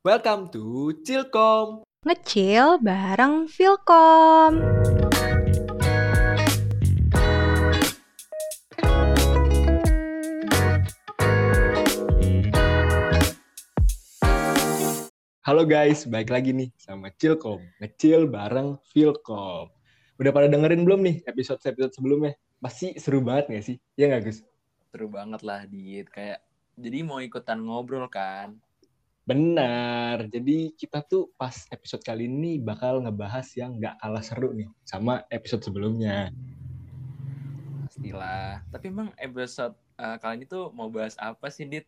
Welcome to CHILLKOM. Nge-chill bareng FILKOM. Halo guys, balik lagi nih sama CHILLKOM. Nge-chill bareng FILKOM. Udah pada dengerin belum nih episode sebelumnya? Pasti seru banget gak sih? Ya gak, Gus? Seru banget lah, Dit. Kayak jadi mau ikutan ngobrol kan? Benar, jadi kita tuh pas episode kali ini bakal ngebahas yang gak kalah seru nih sama episode sebelumnya. Pastilah, tapi emang episode kali ini tuh mau bahas apa sih, Dit?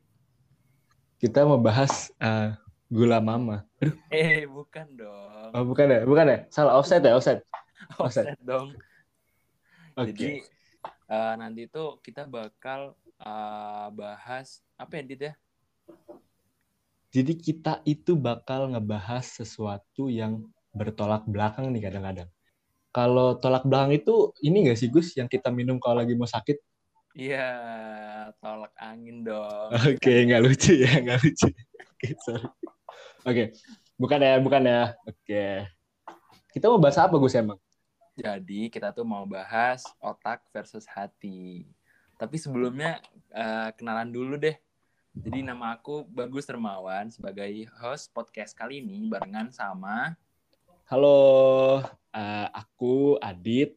Kita mau bahas gula mama. Aduh. Bukan dong. Oh, bukan ya? Salah, offset ya? Offset dong. Okay. Jadi nanti tuh kita bakal bahas, apa ya, Dit ya? Jadi kita itu bakal ngebahas sesuatu yang bertolak belakang nih kadang-kadang. Kalau tolak belakang itu ini nggak sih, Gus, yang kita minum kalau lagi mau sakit? Iya, tolak angin dong. Oke, nggak lucu ya. Oke, sorry. Oke, bukan ya. Oke, kita mau bahas apa, Gus, emang? Jadi kita tuh mau bahas otak versus hati. Tapi sebelumnya kenalan dulu deh. Jadi nama aku Bagus Termawan sebagai host podcast kali ini barengan sama... Halo, aku Adit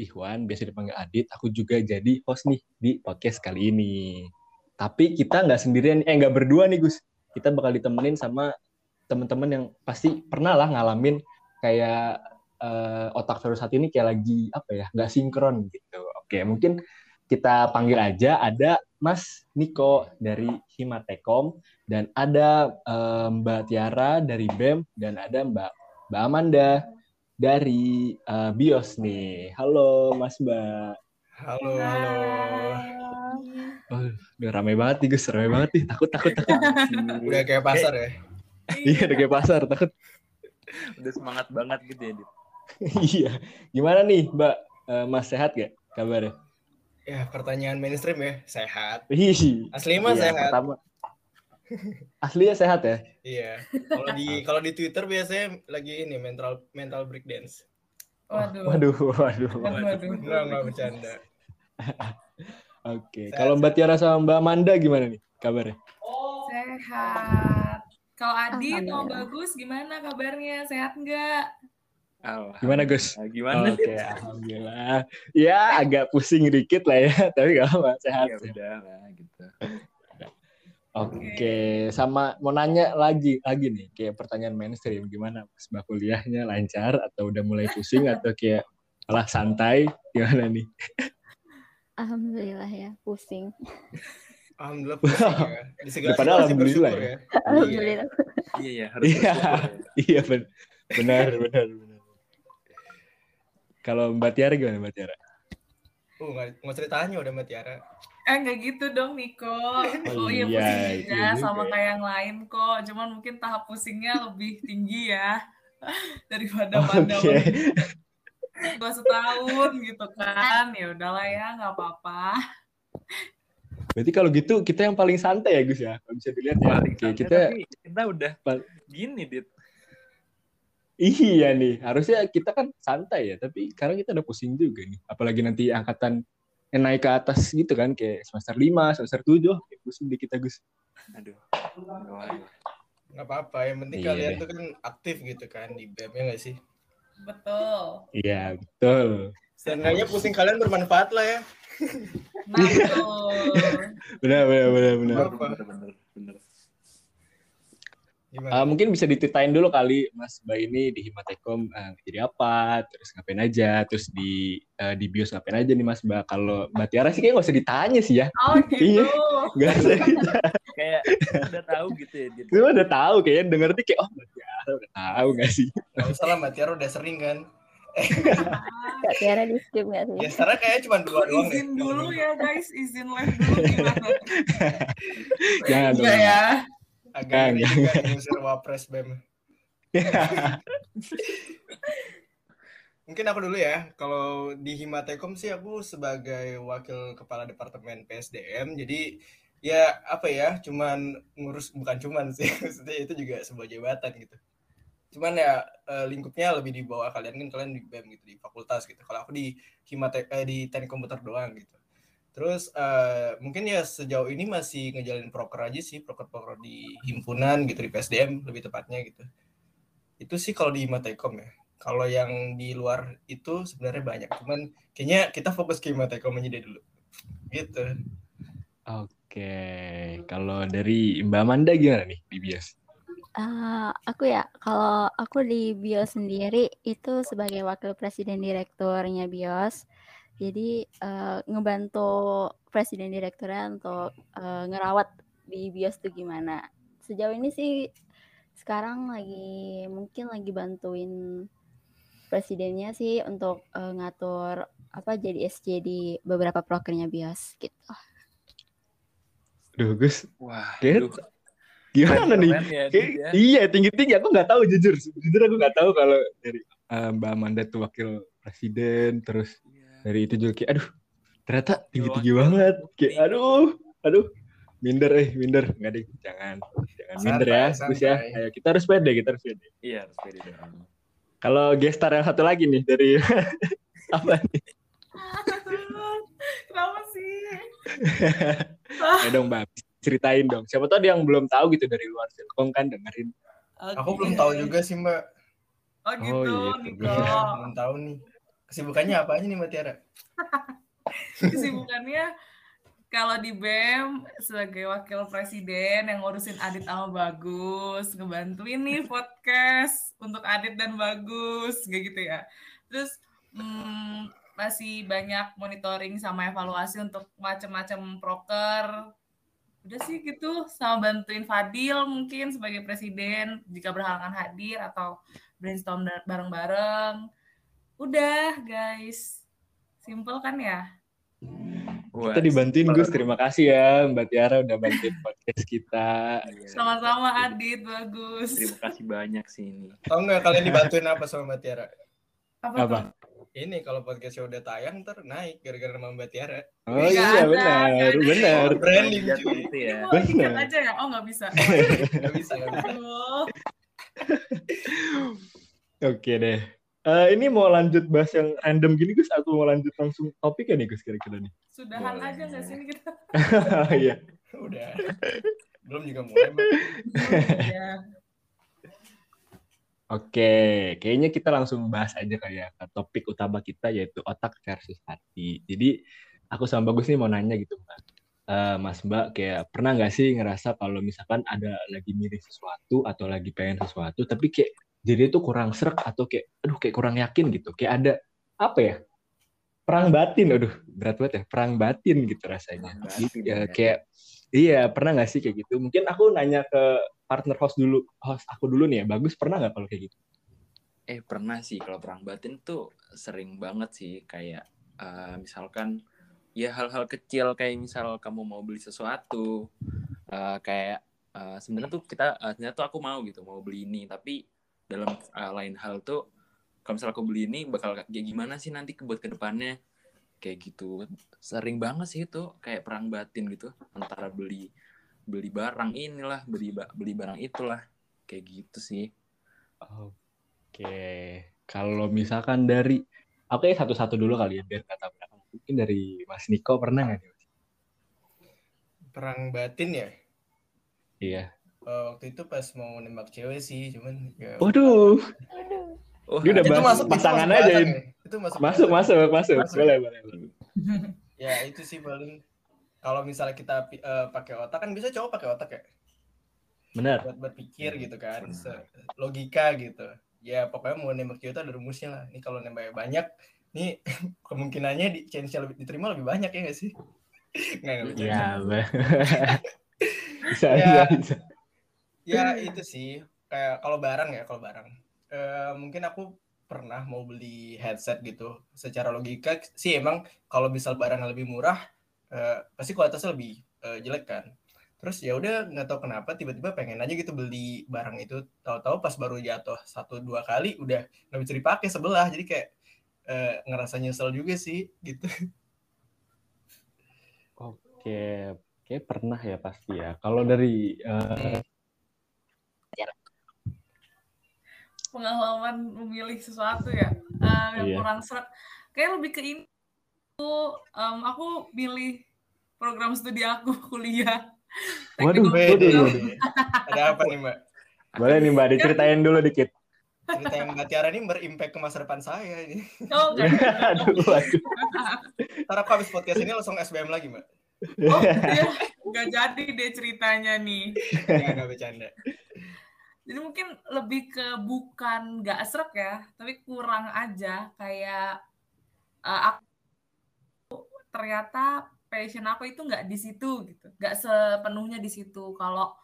Ikhwan, biasa dipanggil Adit. Aku juga jadi host nih di podcast kali ini. Tapi kita nggak sendirian, nggak berdua nih, Gus. Kita bakal ditemenin sama teman-teman yang pasti pernah lah ngalamin kayak otak versus hati ini kayak lagi apa ya, nggak sinkron gitu. Oke, mungkin kita panggil aja ada Mas Nico dari HIMATEKKOM, dan ada Mbak Tiara dari BEM, dan ada Mbak Amanda dari BIOS nih. Halo Mas Mbak. Halo. Oh, udah ramai banget nih, takut. Udah kayak pasar ya? Iya, udah kayak pasar, takut. Udah semangat banget gitu ya, Dit. Iya. Gimana nih Mbak, Mas, sehat gak kabarnya? Ya, pertanyaan mainstream ya, sehat. Asli mah iya, sehat. Pertama. Aslinya sehat ya? Iya. Kalau di Twitter biasanya lagi ini mental breakdance. Waduh. Enggak bercanda. Oke, kalau Mbak Tiara sama Mbak Amanda gimana nih kabarnya? Sehat. Kalau Adit sama Bagus gimana kabarnya? Sehat enggak? Gimana, Gus? Gimana? Oke, alhamdulillah. Ya, agak pusing dikit lah ya, tapi gak apa-apa, sehat. Ya udah lah, gitu. Oke, sama mau nanya lagi nih, kayak pertanyaan mainstream, gimana Mas, Mbak, kuliahnya lancar atau udah mulai pusing atau kayak malah santai, gimana nih? Alhamdulillah ya, pusing. Alhamdulillah pusing ya. Di segala padahal alhamdulillah ya. Alhamdulillah. Iya, harus bersyukur. Iya, benar. Kalau Mbak Tiara gimana, Mbak Tiara? Nggak ceritanya udah Mbak Tiara. Nggak gitu dong, Niko. Oh iya, pusing juga sama kayak yang lain kok. Cuman mungkin tahap pusingnya lebih tinggi ya. Daripada pandang. Gua setahun gitu kan. Ya udahlah ya, nggak apa-apa. Berarti kalau gitu kita yang paling santai ya, Gus ya. Kalau bisa dilihat ya. Oke, kita udah gini, Dit. Iya nih, harusnya kita kan santai ya, tapi sekarang kita udah pusing juga nih. Apalagi nanti angkatan naik ke atas gitu kan, kayak semester 5, semester 7, kayak pusing dikit, Gus. Aduh. Nggak apa-apa, yang penting kalian tuh kan aktif gitu kan di BEM-nya nggak sih? Betul. Iya, betul. Seenggaknya pusing kalian bermanfaat lah ya. Benar. Mungkin bisa dititipin dulu kali Mas Mbak ini di HIMATEKKOM jadi apa, terus ngapain aja, terus di BIOS ngapain aja nih Mas Mbak. Kalau Mbak Tiara sih kayaknya nggak usah ditanya sih ya. Oh gitu. Nggak usah ditanya. Kayak udah tahu gitu ya. Gitu. Cuma udah tahu kayaknya denger tuh kayak Mbak Tiara udah tahu nggak sih? Nggak usah lah, Mbak Tiara udah sering kan. Mbak Tiara di skip nggak sih? Ya sekarang kayaknya cuma dua doang deh. Izin dulu ya guys, izin live dulu gimana? Jangan dong. Ya. Agak enggak ngusir Wapres BEM. Mungkin aku dulu ya. Kalau di HIMATEKKOM sih aku sebagai wakil kepala departemen PSDM. Jadi ya apa ya, cuman ngurus, bukan cuman sih, maksudnya itu juga sebuah jabatan gitu. Cuman ya lingkupnya lebih di bawah kalian, kan kalian di BEM gitu, di fakultas gitu. Kalau aku di di teknik komputer doang gitu. Terus mungkin ya sejauh ini masih ngejalanin proker aja sih, proker-proker di himpunan gitu, di PSDM lebih tepatnya gitu. Itu sih kalau di IMATECOM ya. Kalau yang di luar itu sebenarnya banyak, cuman kayaknya kita fokus ke IMATECOM aja dulu gitu. Oke, kalau dari Mbak Amanda gimana nih di BIOS? Aku ya, kalau aku di BIOS sendiri itu sebagai wakil presiden direkturnya BIOS. Jadi ngebantu presiden direkturnya untuk ngerawat di BIOS itu gimana. Sejauh ini sih sekarang lagi mungkin lagi bantuin presidennya sih untuk ngatur apa jadi SC di beberapa prokernya BIOS gitu. Duh Gus, wah, gimana nih? Ya, iya tinggi-tinggi, aku nggak tahu jujur aku nggak tahu kalau dari Mbak Amanda tuh wakil presiden terus. Dari itu juga kayak, aduh, ternyata tinggi-tinggi banget. Kayak, aduh, minder. Nggak deh, jangan minder ya, Gus ya. Ayo, kita harus pede. Iya, harus pede. Kalau gestar yang satu lagi nih, dari apa nih? Kenapa sih? Ya dong, Mbak, ceritain dong. Siapa tau dia yang belum tahu gitu dari luar Filkom kan dengerin. Okay. Aku belum tahu juga sih, Mbak. Oh gitu, Nico. Belum tahu nih. Kesibukannya apa aja nih Mbak Tiara? Kesibukannya kalau di BEM sebagai wakil presiden yang ngurusin Adit sama Bagus, ngebantuin nih podcast untuk Adit dan Bagus, kayak gitu ya. Terus masih banyak monitoring sama evaluasi untuk macam-macam proker. Udah sih gitu, sama bantuin Fadil mungkin sebagai presiden jika berhalangan hadir atau brainstorm bareng-bareng. Udah guys, simple kan ya? Kita dibantuin Gus, terima kasih ya Mbak Tiara udah bantuin podcast kita. Sama-sama Adit, Bagus. Terima kasih banyak sih ini. Tau nggak kalian dibantuin apa sama Mbak Tiara? Apa? Ini kalau podcastnya udah tayang ntar naik gara-gara sama Mbak Tiara. Oh iya benar. Branding gitu ya. Benar aja ya. Oh nggak bisa. Nggak bisa. Oke deh. Ini mau lanjut bahas yang random gini Gus atau mau lanjut langsung topiknya nih Gus kira-kira nih? Sudahan aja nggak sini kita? Iya. Udah. Belum juga mulai. Oke, kayaknya kita langsung bahas aja kayak topik utama kita yaitu otak versus hati. Jadi aku sama Bagus nih mau nanya gitu Mbak. Mas Mbak kayak pernah nggak sih ngerasa kalau misalkan ada lagi milih sesuatu atau lagi pengen sesuatu tapi kayak jadi itu kurang srek atau kayak kurang yakin gitu. Kayak ada apa ya? Perang batin. Aduh, berat banget ya. Perang batin gitu rasanya. Gitu, ya, kayak iya, pernah enggak sih kayak gitu? Mungkin aku nanya ke partner host dulu. Host aku dulu nih ya. Bagus, pernah enggak kalau kayak gitu? Pernah sih kalau perang batin tuh sering banget sih kayak misalkan ya hal-hal kecil kayak misal kamu mau beli sesuatu kayak sebenarnya tuh kita ternyata tuh aku mau beli ini tapi dalam lain hal tuh kalau misalnya aku beli ini bakal kayak gimana sih nanti buat kedepannya kayak gitu. Sering banget sih itu kayak perang batin gitu antara beli barang inilah beli barang itulah kayak gitu sih. Oke. Kalau misalkan dari oke satu-satu dulu kali ya biar kata belakang mungkin dari Mas Nico pernah nggak nih perang batin ya? Iya. Waktu itu pas mau nembak cewek sih, cuman ya. Waduh. Oh, dia udah itu masuk pasangan aja ini. Itu masuk. Boleh. Ya, itu sih paling kalau misalnya kita pakai otak kan bisa cowok pakai otak ya. Benar. Buat berpikir gitu kan, logika gitu. Ya, pokoknya mau nembak cewek itu ada rumusnya lah. Ini kalau nembaknya banyak, nih kemungkinannya di chance lebih diterima lebih banyak ya enggak sih? Enggak. Ya, bisa. Ya itu sih kayak kalau barang mungkin aku pernah mau beli headset gitu. Secara logika sih emang kalau misal barang lebih murah pasti kualitasnya lebih jelek kan. Terus ya udah nggak tahu kenapa tiba-tiba pengen aja gitu beli barang itu. Tahu-tahu pas baru jatuh 1-2 kali udah nggak bisa dipakai sebelah. Jadi kayak ngerasa nyesel juga sih gitu. Oke. Oke, pernah ya pasti ya. Kalau dari pengalaman memilih sesuatu ya, yang kurang serak, kayak lebih ke ini. Aku pilih program studi aku kuliah. Waduh, ada apa nih Mbak? Boleh nih Mbak diceritain dulu dikit. Cerita Mbak Tiara ini berimpact ke masa depan saya ini. Oh, okay. Aduh. Ntar aku habis podcast ini langsung SBM lagi Mbak. Oh iya, nggak jadi deh ceritanya nih. Nggak bercanda. Jadi mungkin lebih ke bukan nggak srek ya, tapi kurang aja. Kayak aku ternyata passion aku itu nggak di situ gitu, nggak sepenuhnya di situ. Kalau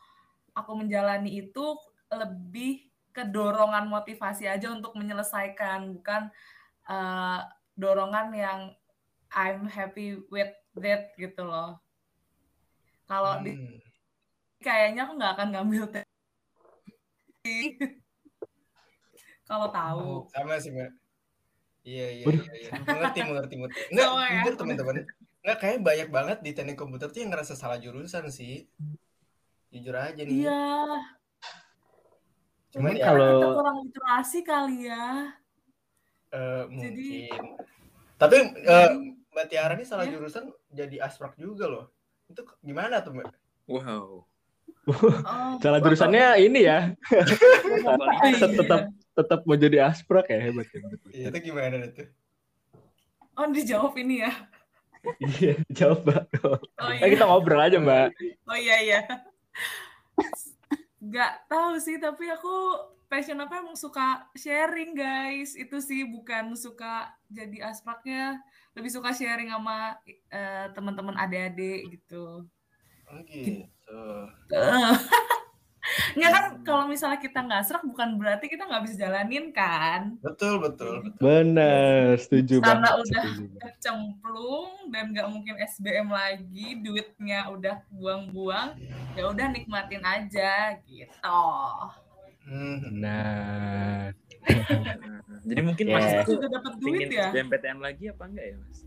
aku menjalani itu lebih kedorongan motivasi aja untuk menyelesaikan, bukan dorongan yang I'm happy with that gitu loh. Kalau kayaknya aku nggak akan ngambil kalau tahu. Sama sih Mbak. Iya. Mengerti. Enggak, teman-teman. Enggak, kayak banyak banget di teknik komputer tuh yang ngerasa salah jurusan sih. Jujur aja nih. Iya. Cuman ya, kalau kita kurang literasi kali ya. Mungkin. Jadi, tapi Mbak Tiara ini salah jurusan jadi asprak juga loh. Itu gimana tuh Mbak? Wow. Salah jurusannya ini ya. tetap mau jadi asprak ya, hebat. Itu gimana itu? Oh, dijawab ini ya. Iya, jawab Mbak. Oh, iya. Kita ngobrol aja Mbak. Oh iya. Gak tahu sih, tapi aku passion apa emang suka sharing guys. Itu sih, bukan suka jadi aspraknya, lebih suka sharing sama teman-teman adik-adik gitu. Oke. Nggak kan, kalau misalnya kita nggak serak bukan berarti kita nggak bisa jalanin kan. Betul. Benar, setuju banget. Karena udah kecemplung dan nggak mungkin SBM lagi, duitnya udah buang-buang, ya udah nikmatin aja gitu. Nah. Jadi mungkin Mas itu dapat duit ya. SBMPTN lagi apa enggak ya, Mas?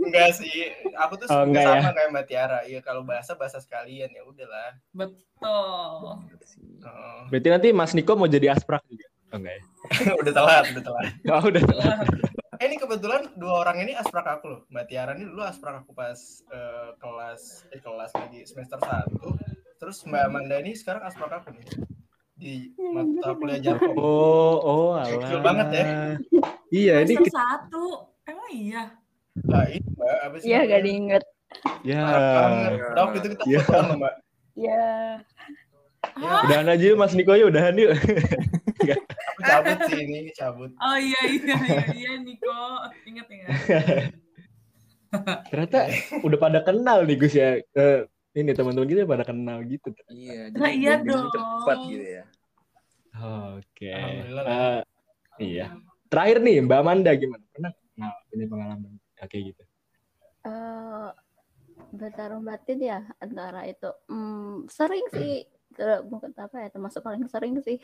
Enggak sih. Aku tuh sama kayak Mbak Tiara. Iya, kalau bahasa sekalian ya udahlah. Betul. Berarti nanti Mas Nico mau jadi asprak juga. Oh, enggak ya? Udah telat. Oh, udah telat. Ini kebetulan dua orang ini asprak aku loh. Mbak Tiara ini dulu asprak aku pas kelas lagi semester 1. Terus Mbak Amanda ini sekarang asprak aku nih di mata kuliah Jarkom. Oh, kecil banget ya. Iya, ini satu. Emang iya. Nah, ini Mbak habis. Iya, enggak diinget. Ya. Tahu itu kita foto Mbak. Iya. Udahan aja Mas Niko ya, udahan yuk. Enggak. Cabut sih ini, cabut. Oh iya Niko, ingat. Ternyata udah pada kenal nih Gus ya. Ini teman-teman kita pada kenal gitu. Iya, jadi dong. Cepat gitu ya. Oke. Alhamdulillah. Iya. Terakhir nih Mbak Amanda gimana? Pernah punya pengalaman kayak gitu? Bertarung batin ya antara itu. Sering sih. Bukan apa ya, termasuk paling sering sih.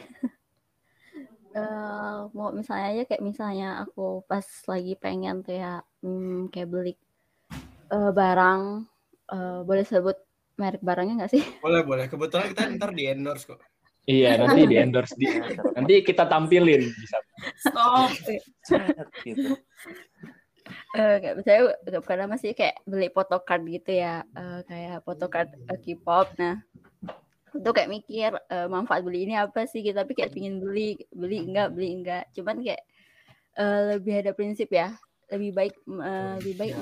Mau misalnya aja kayak misalnya aku pas lagi pengen tuh ya kayak beli barang, boleh sebut merek barangnya nggak sih? Boleh. Kebetulan kita ntar di endorse kok. Iya, nanti di endorse. Nanti kita tampilin. Bisa. Stop. Gitu. Kayak misalnya bukan apa sih, kayak beli photocard gitu ya, kayak photocard K-pop. Nah, itu kayak mikir manfaat beli ini apa sih? Gitu. Tapi kayak pingin beli enggak. Cuman kayak lebih ada prinsip ya. Lebih baik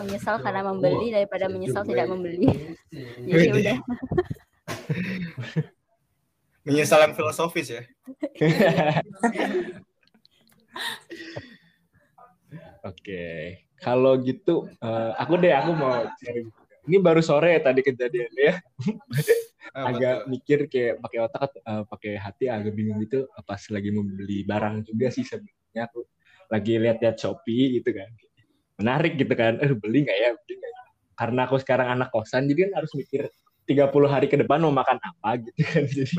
menyesal karena membeli daripada menyesal tidak membeli. Jadi udah. Menyesalan filosofis ya. Oke. Kalau gitu aku mau cari. Ini baru sore tadi kejadiannya ya. Agak mikir kayak pakai otak, pakai hati agak bingung gitu pas lagi membeli barang juga sih sebenarnya. Aku lagi lihat-lihat Shopee gitu kan. Menarik gitu kan, beli nggak ya? Karena aku sekarang anak kosan, jadi kan harus mikir 30 hari ke depan mau makan apa gitu kan. Jadi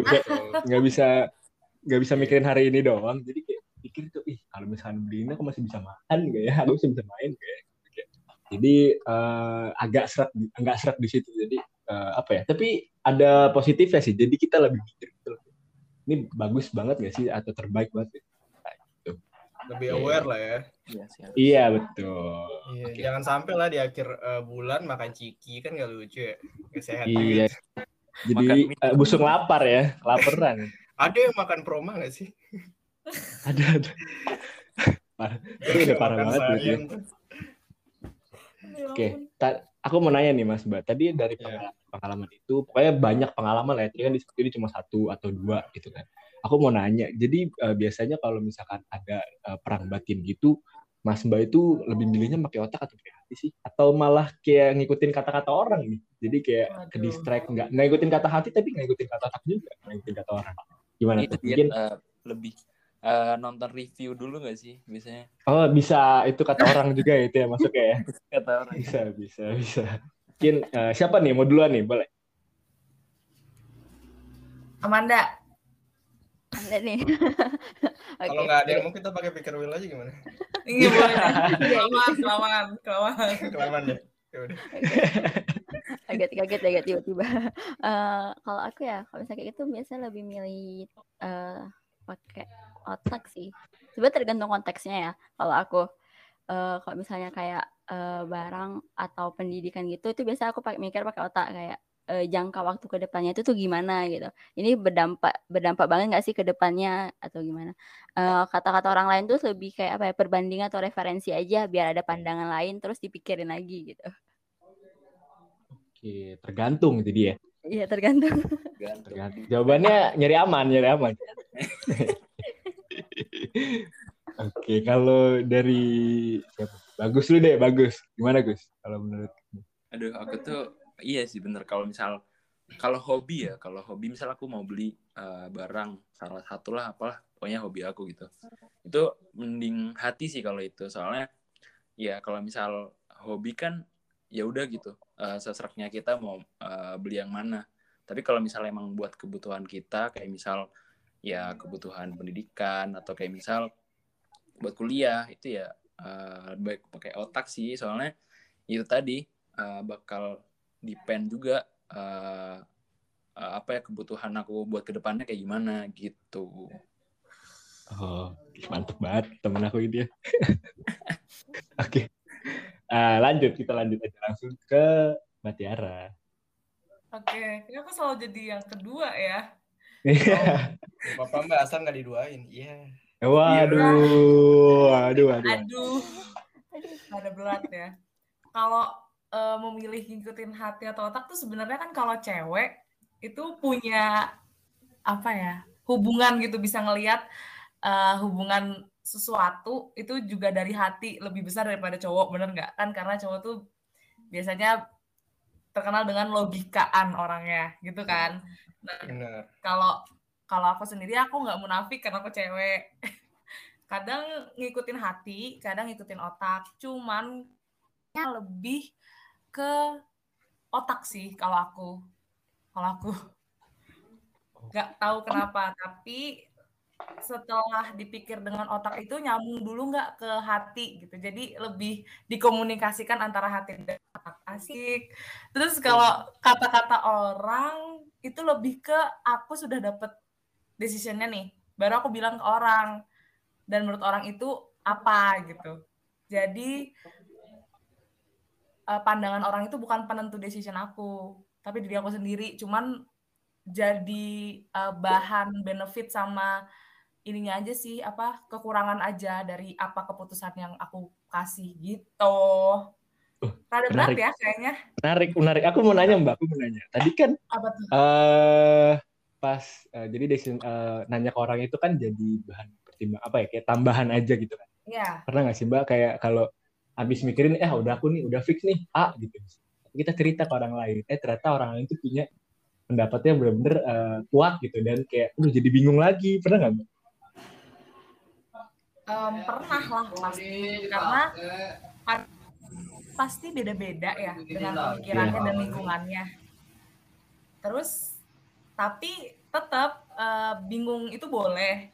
betul. nggak bisa mikirin hari ini doang. Jadi kayak pikir tuh, kalau misalnya beli ini aku masih bisa makan nggak ya? Aku masih bisa main nggak ya? Jadi agak seret di situ. Jadi apa ya? Tapi ada positifnya sih. Jadi kita lebih mikir gitu. Ini bagus banget nggak sih atau terbaik banget? Ya? Nah, gitu. Lebih aware lah ya. Iya betul. Iya, okay. Jangan sampai lah di akhir bulan makan ciki kan nggak lucu ya, nggak sehat. Iya. Gitu. Jadi busung lapar ya, laparan. Ada yang makan proma nggak sih? Ada. Itu udah parah banget gitu. Oke, aku mau nanya nih Mas Mbak. Tadi dari pengalaman itu, pokoknya banyak pengalaman lah. Tadi kan disebutnya cuma 1 atau 2 gitu kan. Aku mau nanya. Jadi biasanya kalau misalkan ada perang batin gitu, Mas Mbak itu lebih milihnya pakai otak atau pakai hati sih? Atau malah kayak ngikutin kata-kata orang nih? Jadi kayak ke distract, nggak ngikutin kata hati tapi nggak ngikutin kata otak juga, nggak ngikutin kata orang. Gimana itu tuh? Mungkin lebih nonton review dulu nggak sih biasanya? Oh bisa, itu kata orang juga itu ya masuknya ya? Kata orang. Bisa. Mungkin siapa nih mau duluan nih? Boleh. Amanda nih. Okay. Kalau nggak ada yang mau kita pakai pikir wheel aja gimana? Iya boleh. Kelamaan ya. Agak tiba-tiba. Kalau aku ya, kalau misalnya kayak gitu biasanya lebih milih pakai otak sih. Sebenarnya tergantung konteksnya ya. Kalau aku, kalau misalnya kayak barang atau pendidikan gitu, itu biasanya aku mikir pakai otak kayak jangka waktu ke depannya itu tuh gimana gitu. Ini berdampak banget nggak sih ke depannya atau gimana? Kata-kata orang lain tuh lebih kayak apa ya, perbandingan atau referensi aja biar ada pandangan lain terus dipikirin lagi gitu. Oke, tergantung jadi ya. Iya, tergantung. Jawabannya nyari aman. Oke, kalau dari siapa? Bagus. Gimana Gus? Kalau menurut? Aduh, aku tuh iya sih bener. Kalau hobi misal aku mau beli barang salah satu lah apalah, pokoknya hobi aku gitu. Itu mending hati sih kalau itu. Soalnya ya kalau misal hobi kan ya udah gitu. Seseraknya kita mau beli yang mana. Tapi kalau misalnya emang buat kebutuhan kita, kayak misal ya kebutuhan pendidikan atau kayak misal buat kuliah, itu ya baik pakai otak sih. Soalnya itu tadi bakal depend juga apa ya kebutuhan aku buat kedepannya kayak gimana gitu. Oh, mantep banget temen aku ini ya. Oke. Kita lanjut aja langsung ke Mbak Tiara. Oke, ini aku selalu jadi yang kedua ya. Iya. Oh, Bapak Mbak asal nggak diduain, iya. Yeah. Waduh. Ada berat ya. Kalau memilih ngikutin hati atau otak tuh sebenarnya kan kalau cewek itu punya apa ya, hubungan gitu, bisa ngelihat hubungan sesuatu itu juga dari hati lebih besar daripada cowok, bener nggak kan? Karena cowok tuh biasanya terkenal dengan logikaan orangnya gitu kan. Nah, kalau aku sendiri, aku nggak munafik karena aku cewek. Kadang ngikutin hati, kadang ngikutin otak, cuman lebih ke otak sih kalau aku nggak tahu kenapa, tapi setelah dipikir dengan otak itu nyambung dulu nggak ke hati gitu. Jadi lebih dikomunikasikan antara hati dan otak. Asik. Terus kalau kata-kata orang itu lebih ke aku sudah dapet decisionnya nih, baru aku bilang ke orang dan menurut orang itu apa gitu. Jadi pandangan orang itu bukan penentu decision aku, tapi diri aku sendiri. Cuman jadi bahan benefit sama ininya aja sih, apa kekurangan aja dari apa keputusan yang aku kasih gitu. Rada berat ya kayaknya. Menarik. Aku mau nanya mbak. Tadi kan pas jadi decision, nanya ke orang itu kan jadi bahan pertimbangan apa ya, kayak tambahan aja gitu kan. Iya. Pernah nggak sih mbak kayak kalau habis mikirin udah aku nih udah fix nih gitu, kita cerita ke orang lain, ternyata orang lain itu punya pendapatnya benar-benar kuat gitu dan kayak jadi bingung lagi. Pernah nggak? Pernah lah pasti, karena pasti beda-beda ya dengan pemikirannya dan lingkungannya. Terus tapi tetap bingung itu boleh,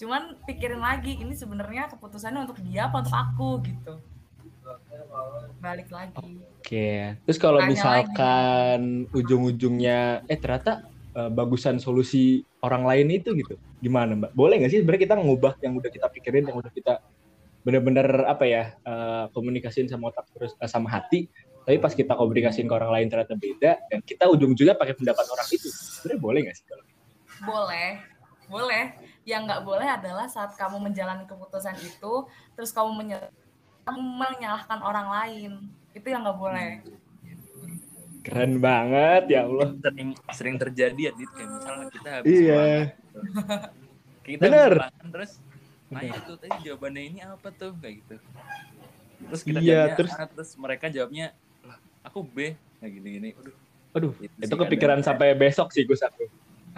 cuman pikirin lagi ini sebenarnya keputusannya untuk dia apa untuk aku gitu. balik lagi. Oke. Terus kalau misalkan ujung-ujungnya ternyata bagusan solusi orang lain itu gitu, gimana Mbak? Boleh nggak sih sebenarnya kita ngubah yang udah kita pikirin, yang udah kita benar-benar apa ya, komunikasiin sama otak terus sama hati, tapi pas kita komunikasiin ke orang lain ternyata beda dan kita ujung-ujungnya pakai pendapat orang itu, sebenarnya boleh nggak sih kalau gitu? Boleh. Boleh, yang nggak boleh adalah saat kamu menjalani keputusan itu, terus kamu menyalahkan orang lain, itu yang nggak boleh. Keren banget ya Allah. Sering terjadi ya, Dit, kayak misalnya kita habis makan, kita makan terus, nanya tuh tadi jawabannya ini apa tuh, kayak gitu. Terus kita terus mereka jawabnya, lah aku B, kayak gini-gini. Aduh, itu kepikiran sampai besok sih Gus aku.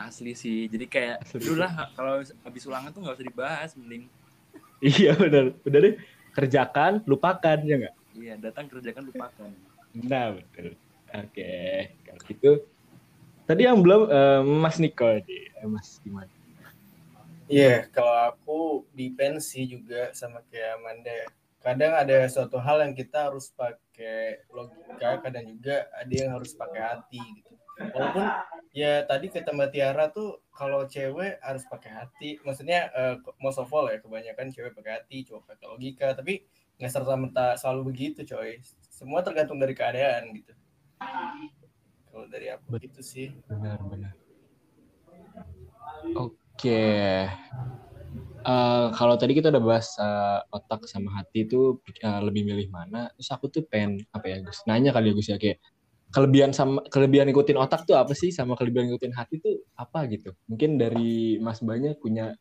Asli sih, jadi kayak dulu lah kalau habis ulangan tuh nggak usah dibahas, mending. Iya benar deh, kerjakan, lupakan, ya nggak? Iya, datang kerjakan, lupakan. Nah betul. Oke, kalau gitu. Tadi yang belum Mas Nico, Mas gimana? Iya, kalau aku depends sih juga sama kayak Amanda. Kadang ada suatu hal yang kita harus pakai logika, kadang juga ada yang harus pakai hati gitu. Walaupun ya tadi kata Mbak Tiara tuh kalau cewek harus pakai hati, maksudnya most of all ya kebanyakan cewek pakai hati, cowok pakai logika, tapi nggak serta-merta selalu begitu coy, semua tergantung dari keadaan gitu. Kalau dari aku gitu sih. Benar-benar. Oke. Kalau tadi kita udah bahas otak sama hati itu lebih milih mana, terus aku tuh pengen apa ya Gus, nanya kali ya Gus ya, kayak kelebihan ikutin otak tuh apa sih sama kelebihan ikutin hati tuh apa gitu. Mungkin dari Mas Banya punya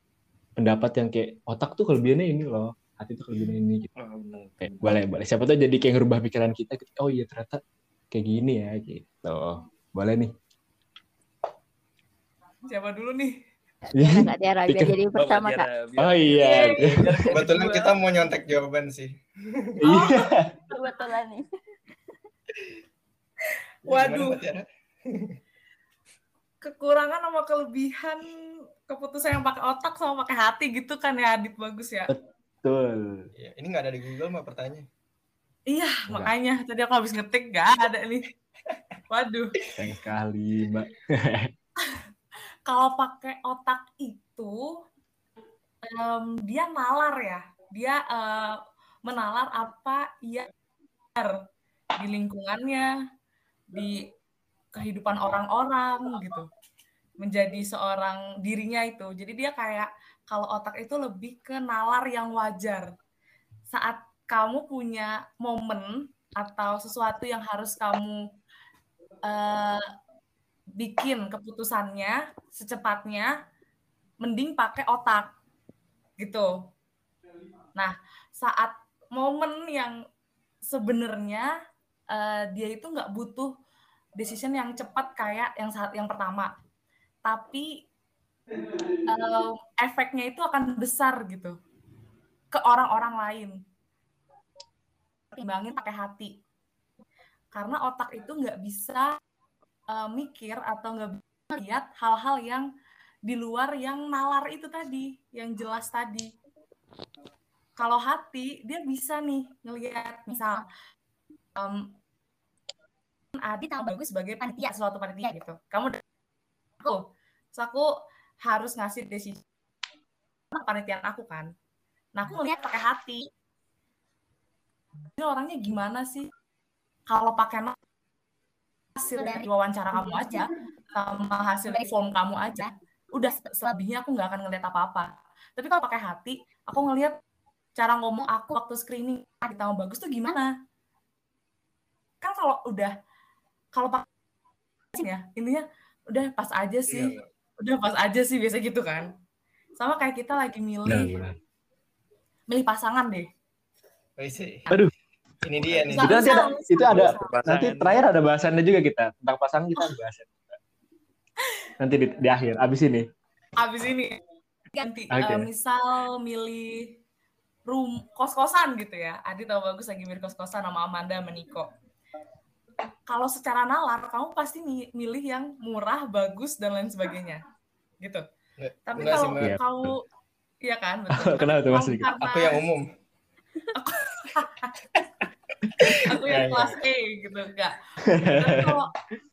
pendapat yang kayak otak tuh kelebihannya ini loh, hati tuh kelebihannya ini gitu. Kayak, boleh. Siapa tuh jadi kayak ngerubah pikiran kita gitu. Oh iya ternyata kayak gini ya gitu. Boleh nih. Siapa dulu nih? Enggak Tiara aja jadi pertama Kak. Oh iya. Kebetulan kita mau nyontek jawaban sih. Iya. Kebetulan nih. Waduh, kekurangan sama kelebihan keputusan yang pakai otak sama pakai hati gitu kan ya Adit Bagus ya? Betul. Ya, ini nggak ada di Google mah pertanyaan? Iya, makanya tadi aku habis ngetik nggak ada nih. Waduh. Sayang sekali Mbak. Kalau pakai otak itu dia nalar ya, dia menalar apa yang di lingkungannya, di kehidupan orang-orang gitu, menjadi seorang dirinya itu. Jadi dia kayak kalau otak itu lebih ke nalar yang wajar. Saat kamu punya momen atau sesuatu yang harus kamu bikin keputusannya secepatnya, mending pakai otak gitu. Nah, saat momen yang sebenarnya dia itu nggak butuh decision yang cepat kayak yang pertama, tapi efeknya itu akan besar gitu ke orang-orang lain. Timbangin pakai hati, karena otak itu nggak bisa mikir atau nggak bisa lihat hal-hal yang di luar yang nalar itu tadi, yang jelas tadi. Kalau hati dia bisa nih ngelihat misal. Adit tahu Bagus sebagai panitia, suatu panitia gitu. Kamu aku harus ngasih decision panitian aku kan. Nah, aku ngeliat pakai hati. Ini orangnya gimana sih? Kalau pakai hasil dari wawancara kamu aja, sama hasil form kamu aja, udah selebihnya aku nggak akan ngeliat apa-apa. Tapi kalau pakai hati, aku ngeliat cara ngomong aku waktu screening Adit tahu Bagus tuh gimana? Kan kalau pakai ya intinya udah pas aja sih, biasa gitu kan. Sama kayak kita lagi milih pasangan deh. Aduh, ini dia nih. Itu ada nanti terakhir ada bahasannya juga kita tentang pasangan, kita bahasan nanti di akhir abis ini ganti. Okay. Misal milih room kos-kosan gitu ya, Adit tahu Bagus lagi milih kos-kosan sama Amanda sama Nico. Kalau secara nalar kamu pasti milih yang murah, bagus dan lain sebagainya, gitu. Tapi kalau kamu, iya kan, betul. Kenapa tuh Mas? Aku yang umum. Aku yang kelas E gitu, enggak.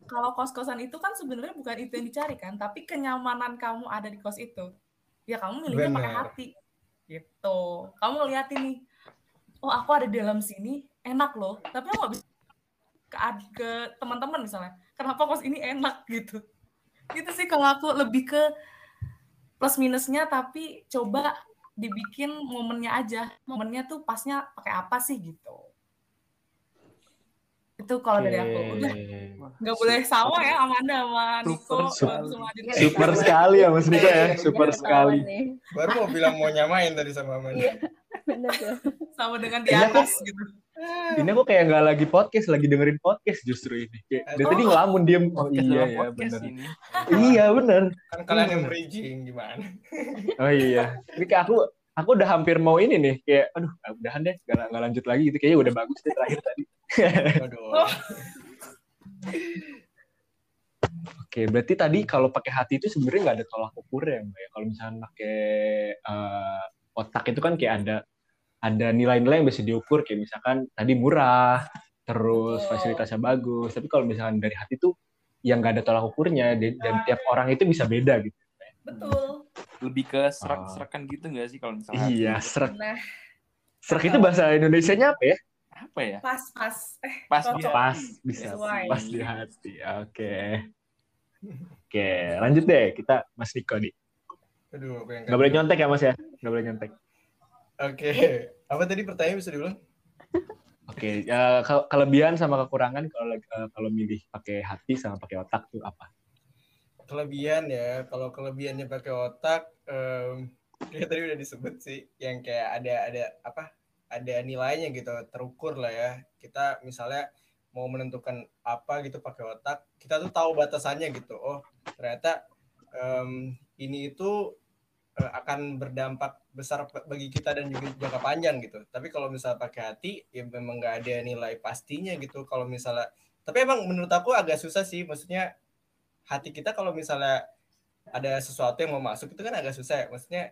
Kalau kos-kosan itu kan sebenarnya bukan itu yang dicari kan, tapi kenyamanan kamu ada di kos itu. Ya kamu milihnya pakai hati. Gitu. Kamu ngeliatin nih, oh aku ada di dalam sini, enak loh. Tapi aku nggak bisa ke teman-teman misalnya, kenapa kos ini enak gitu. Gitu sih kalau aku, lebih ke plus minusnya, tapi coba dibikin momennya aja. Momennya tuh pasnya pakai apa sih gitu. Itu kalau dari aku. Udah nggak boleh sama ya Amanda sama Nico. Super sekali ya Mas Nico ya. Super sekali. Baru mau bilang mau nyamain tadi sama Amanda. Iya, bener tuh. Sama dengan di atas gitu. Ini aku kayak nggak lagi podcast, lagi dengerin podcast justru ini. Kayak, dari tadi ngelamun diem. Oh iya ya benar. Iya benar. Kan kalian yang bridging gimana? Oh iya. Ini kayak aku udah hampir mau ini nih. Kayak, aduh, udahan deh, nggak lanjut lagi. Itu kayaknya udah bagus deh terakhir tadi. Oke, berarti tadi kalau pakai hati itu sebenarnya nggak ada tolak ukur ya, Mbak. Ya? Kalau misalnya pakai otak itu kan kayak ada nilai-nilai yang bisa diukur, kayak misalkan tadi murah, terus fasilitasnya bagus. Tapi kalau misalkan dari hati tuh yang nggak ada tolak ukurnya, dan tiap orang itu bisa beda gitu. Betul. Lebih ke serak-serakan gitu nggak sih kalau misalkan? Iya, serak. Nah, serak itu bahasa Indonesianya apa ya? Apa ya? Pas bisa. Pas di hati. Oke, lanjut deh kita Mas Niko nih. Aduh, nggak boleh nyontek ya Mas ya? Nggak boleh nyontek. Oke, apa tadi pertanyaan bisa diulang? Oke, kelebihan sama kekurangan kalau milih pakai hati sama pakai otak tuh apa? Kelebihan ya, kalau kelebihannya pakai otak, kayak tadi udah disebut sih, yang kayak ada nilainya gitu, terukur lah ya. Kita misalnya mau menentukan apa gitu pakai otak, kita tuh tahu batasannya gitu. Oh ternyata ini itu akan berdampak besar bagi kita dan juga jangka panjang gitu. Tapi kalau misalnya pakai hati, ya memang nggak ada nilai pastinya gitu. Kalau misalnya, tapi emang menurut aku agak susah sih. Maksudnya hati kita kalau misalnya ada sesuatu yang mau masuk itu kan agak susah. Ya? Maksudnya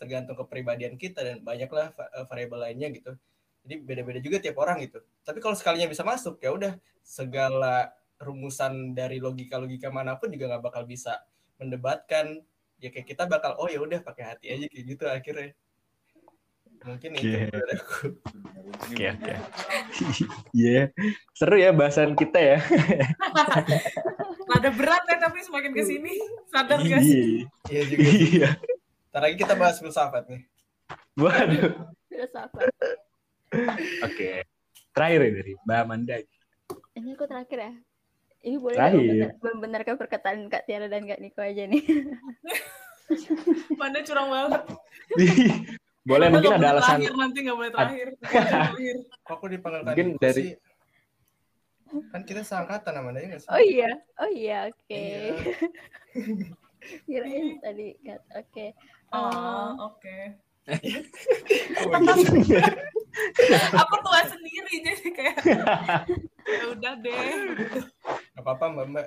tergantung kepribadian kita dan banyaklah variabel lainnya gitu. Jadi beda-beda juga tiap orang gitu. Tapi kalau sekalinya bisa masuk, ya udah segala rumusan dari logika-logika manapun juga nggak bakal bisa mendebatkan. Ya kayak kita bakal, oh ya udah pakai hati aja kayak gitu akhirnya. Mungkin itu dari aku. Oke. Iya. Seru ya bahasan kita ya. Ada berat ya, tapi semakin kesini sadar gak sih? Iya juga. Iya. Ntar lagi kita bahas filsafat nih. Waduh. Filsafat. Oke. Terakhir ya dari Mbak Amanda. Ini aku terakhir ya. Ini boleh membenarkan perkataan Kak Tiara dan Kak Niko aja nih. Mana curang banget. Boleh, mungkin ada alasan. Nanti nggak boleh terakhir. Kok aku dipanggil tadi? Mungkin dari... Kan kita seangkatan namanya nggak sih? Oh iya, oke. Kirain tadi. Oke. Oke. Aku tua sendiri jadi kayak ya udah deh. Gak apa-apa Mbak.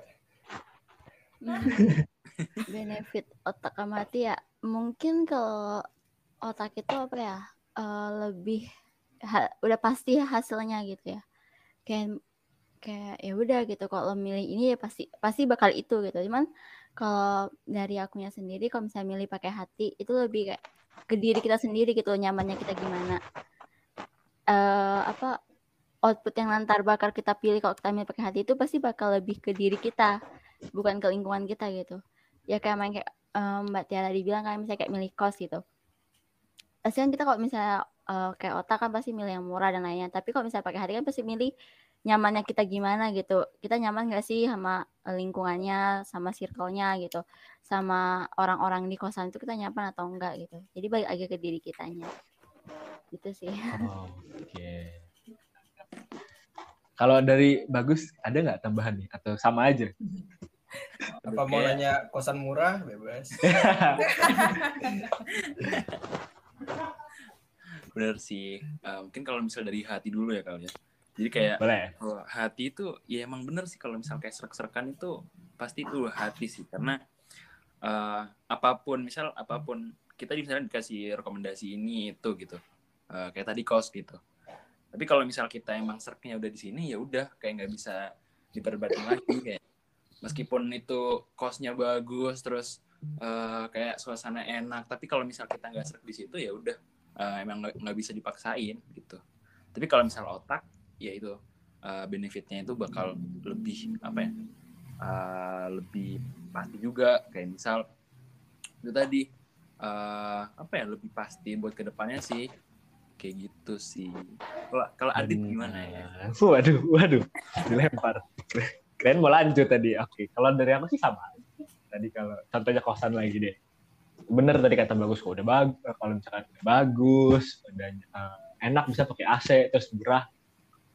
Benefit otak sama hati ya. Mungkin kalau otak itu apa ya? Lebih udah pasti hasilnya gitu ya. Kayak ya udah gitu, kalau milih ini ya pasti bakal itu gitu. Cuman kalau dari akunya sendiri, kalau misalnya milih pakai hati itu lebih kayak ke diri kita sendiri gitu, nyamannya kita gimana, output yang lantar bakal kita pilih. Kalau kita milih pakai hati itu pasti bakal lebih ke diri kita, bukan ke lingkungan kita gitu ya. Kayak Mbak Tiara dibilang kan, misalnya kayak milih kos gitu, pasti kan kita kalau misalnya kayak otak kan pasti milih yang murah dan lainnya, tapi kalau misalnya pakai hati kan pasti milih nyamannya kita gimana gitu. Kita nyaman gak sih sama lingkungannya, sama circle-nya gitu, sama orang-orang di kosan itu kita nyaman atau enggak gitu. Jadi balik lagi ke diri kitanya. Gitu sih. Oke. Kalau dari Bagus ada nggak tambahan nih atau sama aja? Apa mau nanya kosan murah bebas? Bener sih. Mungkin kalau misalnya dari hati dulu ya kali ya. Jadi kayak hati itu ya emang bener sih, kalau misal kayak serak-serakan itu pasti itu hati sih, karena apapun kita misalnya dikasih rekomendasi ini itu gitu, kayak tadi kos gitu, Tapi kalau misal kita emang serknya udah di sini, ya udah kayak nggak bisa diperbaiki lagi kayak. Meskipun itu kosnya bagus, terus kayak suasana enak, tapi kalau misal kita nggak serk di situ, ya udah emang nggak bisa dipaksain gitu. Tapi kalau misal otak, ya itu benefitnya itu bakal lebih apa ya? Lebih pasti juga kayak misal itu tadi apa ya, lebih pasti buat kedepannya sih kayak gitu sih. Kalau Adit gimana ya? Waduh, dilempar. Keren mau lanjut tadi. Oke, kalau dari aku sih sama. Tadi kalau contohnya kosan lagi deh. Bener tadi kata Bagus kok, udah bagus. Kalau misalkan udah bagus, udah enak bisa pakai AC terus murah.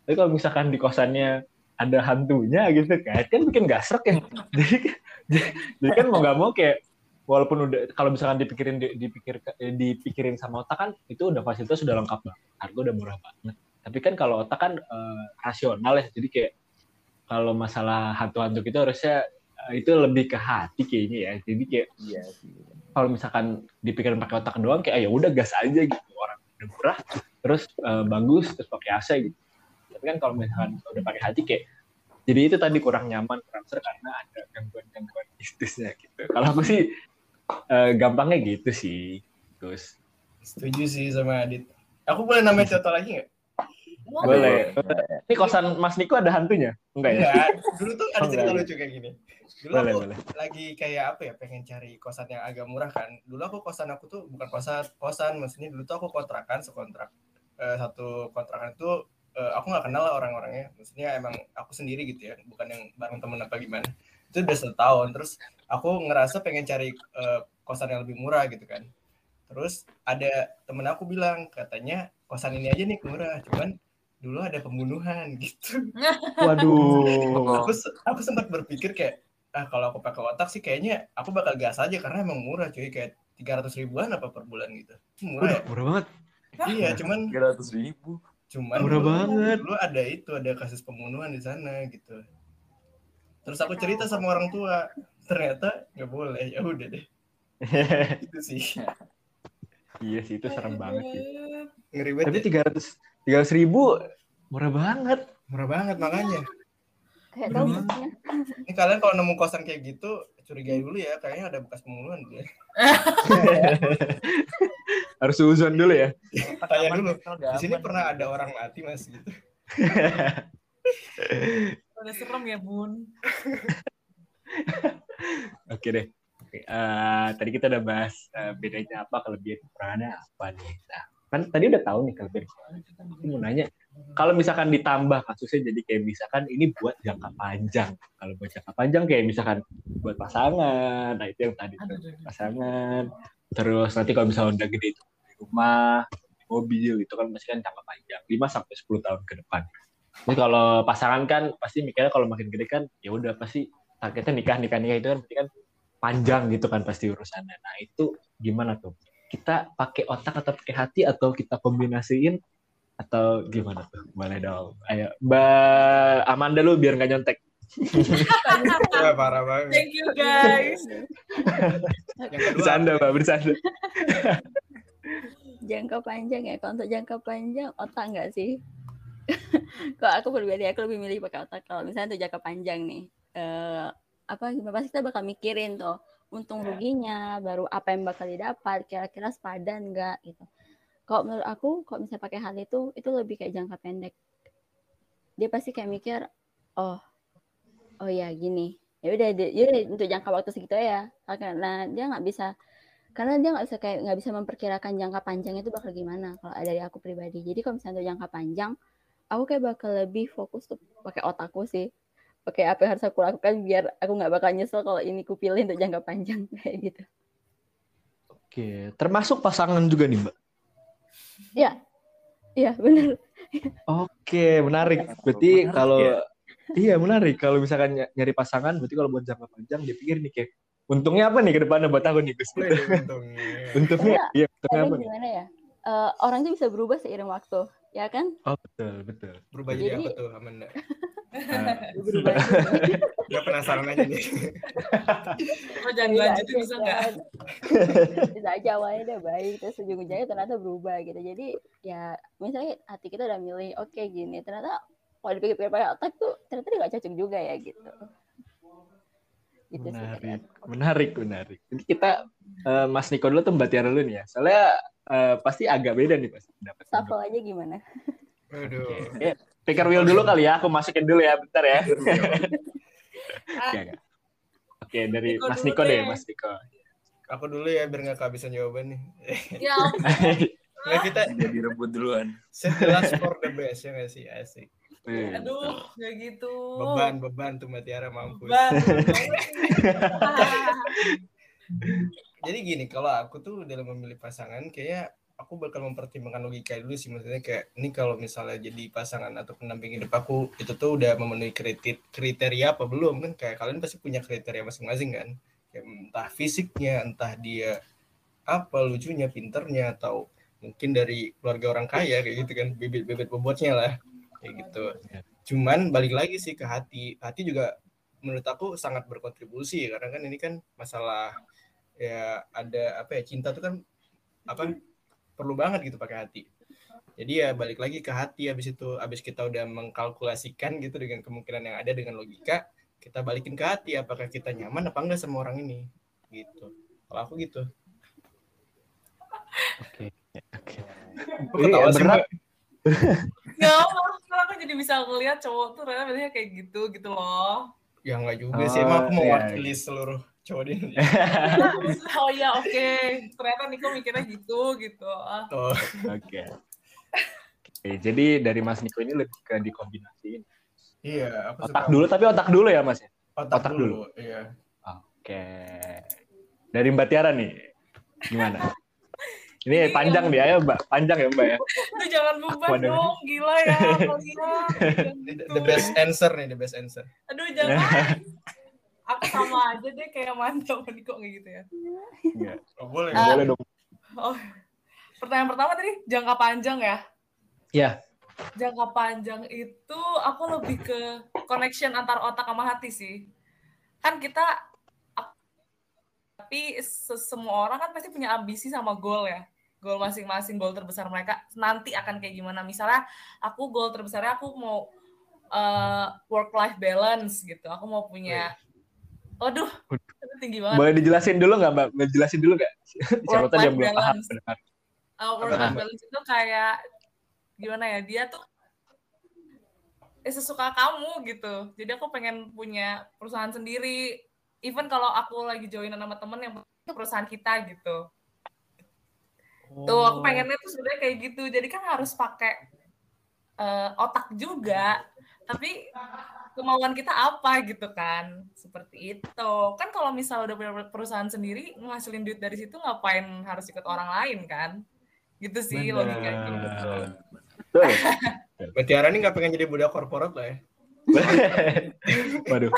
Tapi kalau misalkan di kosannya ada hantunya gitu kan bikin gak srek ya. Jadi kan mau gak mau kayak walaupun udah kalau misalkan dipikirin sama otak kan itu udah fasilitas sudah lengkap banget. Harga udah murah banget. Tapi kan kalau otak kan rasional ya. Jadi kayak kalau masalah hantu-hantu gitu harusnya itu lebih ke hati kayaknya ya. Jadi kayak kalau misalkan dipikirin pakai otak doang kayak ya udah gas aja gitu, orang udah murah, terus bagus, terus pakai AC gitu. Tapi kan kalau misalkan udah pakai hati kayak jadi itu tadi kurang nyaman, kurang ser karena ada gangguan-gangguan istisnya gitu. Kalau aku sih gampangnya gitu sih. Terus setuju sih sama Adit. Aku boleh nambahin contoh lagi nggak? Boleh. Ini kosan Mas Niko ada hantunya? Enggak ya? Enggak. Dulu tuh ada cerita lucu kayak gini. Dulu boleh. Lagi kayak apa ya, pengen cari kosan yang agak murah kan. Dulu aku tuh bukan kosan. Maksudnya dulu tuh aku kontrakan, sekontrak. Satu kontrakan itu aku nggak kenal lah orang-orangnya. Maksudnya emang aku sendiri gitu ya. Bukan yang bareng temen apa gimana. Itu udah setahun. Terus aku ngerasa pengen cari kosan yang lebih murah gitu kan. Terus ada temen aku bilang, katanya kosan ini aja nih murah. Cuman dulu ada pembunuhan gitu. Waduh. Aku sempat berpikir kayak, kalau aku pakai otak sih kayaknya aku bakal gas aja karena emang murah cuy, kayak 300 ribuan apa per bulan gitu. Murah. Udah, murah banget. Iya, cuman 300 ribu. Cuman murah banget. Dulu ada kasus pembunuhan di sana gitu. Terus aku cerita sama orang tua, ternyata nggak boleh. Ya udah deh. Itu sih. Iya sih, itu serem banget sih. Ngeri banget. Tapi 300 ribu murah banget makanya. Ini kalian kalau nemu kosan kayak gitu curigai dulu ya, kayaknya ada bekas pembunuhan dulu ya. Harus uzon dulu ya. Tanya dulu. Di sini pernah ada orang mati Mas gitu. Udah serem ya Bun. Oke deh. Tadi kita udah bahas bedanya apa, kelebihan kekurangannya apa nih. Nah, kan tadi udah tahu nih kelebihan kekurangannya. Tapi mau nanya, kalau misalkan ditambah kasusnya jadi kayak misalkan ini buat jangka panjang. Kalau buat jangka panjang kayak misalkan buat pasangan, nah itu yang tadi tuh, pasangan. Terus nanti kalau misalkan udah gede itu di rumah, mobil itu kan masih kan jangka panjang, 5-10 tahun ke depan. Jadi kalau pasangan kan pasti mikirnya kalau makin gede kan ya udah pasti targetnya nikah itu kan berarti kan panjang gitu kan pasti urusannya. Nah itu gimana tuh? Kita pakai otak atau pakai hati atau kita kombinasiin atau gimana tuh? Boleh dong. Ayo, Mbak Amanda lu biar nggak nyontek. Wah, parah banget. Thank you guys. Bercanda Mbak, bercanda. Jangka panjang ya. Kalau untuk jangka panjang otak nggak sih? Kalau aku berbeda, aku lebih milih pakai otak. Kalau misalnya untuk jangka panjang nih. Pasti kita bakal mikirin tuh untung ruginya, baru apa yang bakal didapat, kira-kira sepadan nggak gitu. Kalau menurut aku, kalau misalnya pakai hal itu lebih kayak jangka pendek. Dia pasti kayak mikir, oh ya gini, ya udah untuk jangka waktu segitu ya, karena dia nggak bisa kayak nggak bisa memperkirakan jangka panjangnya itu bakal gimana. Kalau dari aku pribadi, jadi kalau misalnya untuk jangka panjang, aku kayak bakal lebih fokus tuh pakai otakku sih. Oke, apa yang harus aku lakukan biar aku nggak bakal nyesel kalau ini kupilih untuk jangka panjang kayak gitu. Oke, termasuk pasangan juga nih Mbak? Iya benar. Oke, menarik. Berarti kalau iya menarik. Kalau misalkan nyari pasangan, berarti kalau buat jangka panjang dia pikir nih kayak untungnya apa nih ke depannya buat aku nih Gus? Untungnya, iya. Untungnya apa? Gimana ya? Orang itu bisa berubah seiring waktu, ya kan? Oh betul. Berubah jadi apa tuh Amanda? Gak penasaran aja nih. Oh, jangan lanjutin bisa nggak? Bisa aja awalnya udah baik, terus ujung-ujungnya ternyata berubah gitu. Jadi ya misalnya hati kita udah milih, oke okay, gini, ternyata kalau dipikir-pikir pakai otak tuh ternyata nggak cocok juga ya gitu. Gitu menarik, sih, menarik, menarik. Jadi kita Mas Nico dulu tuh Mbak Tiara dulu nih ya. Soalnya pasti agak beda nih pasti. Shuffle aja gimana? Aduh. Okay. Picker wheel dulu kali ya, aku masukin dulu ya, bentar ya. Oke, dari Niko Mas Nico deh, Mas Nico. Aku dulu ya, biar nggak kehabisan jawaban nih. Ya. Nah, kita direbut duluan. Setelah for the best, ya nggak sih? Asik. Aduh, nggak gitu. Beban tuh Mbak Tiara, mampus. Jadi gini, kalau aku tuh dalam memilih pasangan, kayaknya aku bakal mempertimbangkan logika dulu sih, maksudnya kayak ini kalau misalnya jadi pasangan atau pendamping hidup aku itu tuh udah memenuhi kriteria apa belum kan, kayak kalian pasti punya kriteria masing-masing kan, kayak entah fisiknya, entah dia apa lucunya, pinternya, atau mungkin dari keluarga orang kaya kayak gitu kan, bibit-bibit bobotnya lah kayak gitu. Cuman balik lagi sih ke hati juga menurut aku sangat berkontribusi, karena kan ini kan masalah ya ada apa ya, cinta tuh kan apa perlu banget gitu pakai hati. Jadi ya balik lagi ke hati, habis itu habis kita udah mengkalkulasikan gitu dengan kemungkinan yang ada dengan logika, kita balikin ke hati apakah kita nyaman apa enggak sama orang ini. Gitu. Kalau aku gitu. Oke. Ketawa sih. Enggak, malah aku jadi bisa ngelihat cowok tuh ternyata biasanya kayak gitu loh. Ya enggak juga sih, emang aku mewakili seluruh cowok di Indonesia. Oh ya oke, okay. Ternyata Niko mikirnya gitu. Oh, oke. Jadi dari Mas Niko ini lebih ke dikombinasiin. Iya. Aku otak suka dulu, tapi otak dulu ya Mas. Otak dulu. Iya. Oke. Dari Mbak Tiara nih, gimana? Ini panjang dia ya Mbak, panjang ya Mbak ya. Lu jangan beban dong, gila ya. The best answer. Aduh jangan. Aku sama aja deh kayak mantap nih kok kayak gitu ya. Iya. Oh, boleh dong. Oh. Pertanyaan pertama tadi jangka panjang ya? Iya. Jangka panjang itu aku lebih ke connection antar otak sama hati sih. Kan kita tapi semua orang kan pasti punya ambisi sama goal ya. Goal masing-masing, goal terbesar mereka nanti akan kayak gimana. Misalnya aku goal terbesarnya aku mau work life balance gitu. Aku mau punya Aduh, tinggi banget. Boleh dijelasin dulu nggak, Mbak? Ngejelasin dulu nggak? Work-life balance. Work-life balance itu kayak gimana ya? Dia tuh sesuka kamu gitu. Jadi aku pengen punya perusahaan sendiri. Even kalau aku lagi join sama temen yang perusahaan kita gitu. Tuh, aku pengennya tuh sebenarnya kayak gitu. Jadi kan harus pakai otak juga. Tapi kemauan kita apa gitu kan, seperti itu kan. Kalau misal udah punya perusahaan sendiri ngasilin duit dari situ, ngapain harus ikut orang lain kan, gitu sih logikanya. Betul. Berarti Tiara ini nggak pengen jadi budak korporat lah ya. Waduh.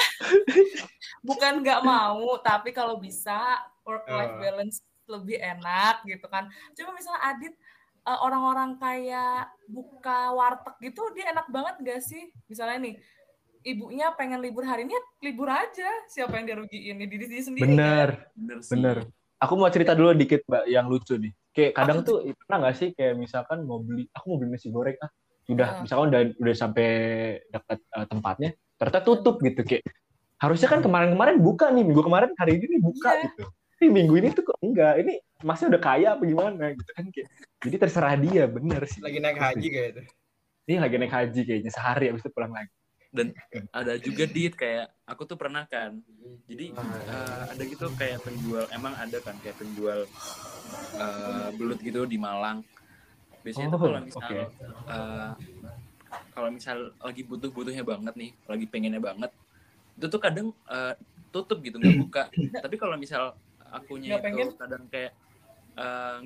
Bukan nggak mau, tapi kalau bisa work life balance lebih enak gitu kan. Coba misalnya Adit, orang-orang kayak buka warteg gitu, dia enak banget gak sih? Misalnya nih, ibunya pengen libur hari ini, libur aja. Siapa yang dia rugiin? Diri sendiri. Bener. Aku mau cerita dulu dikit, Mbak, yang lucu nih. Kayak kadang tuh, pernah gak sih kayak misalkan aku mau beli nasi goreng, misalkan udah sampai dekat tempatnya, ternyata tutup gitu. Kayak harusnya kan kemarin-kemarin buka nih, minggu kemarin hari ini buka gitu. Ini minggu ini tuh kok enggak, ini masnya udah kaya apa gimana gitu kan. Kayak jadi terserah dia, bener sih. Lagi naik haji kayak itu. Ini lagi naik haji kayaknya, sehari abis itu pulang lagi. Dan ada juga kayak aku tuh pernah kan, jadi ada gitu kayak penjual, emang ada kan kayak penjual belut gitu di Malang. Biasanya tuh kalau misal lagi butuh-butuhnya banget nih, lagi pengennya banget, itu tuh kadang tutup gitu, nggak buka. Tapi kalau misal akunya itu kadang kayak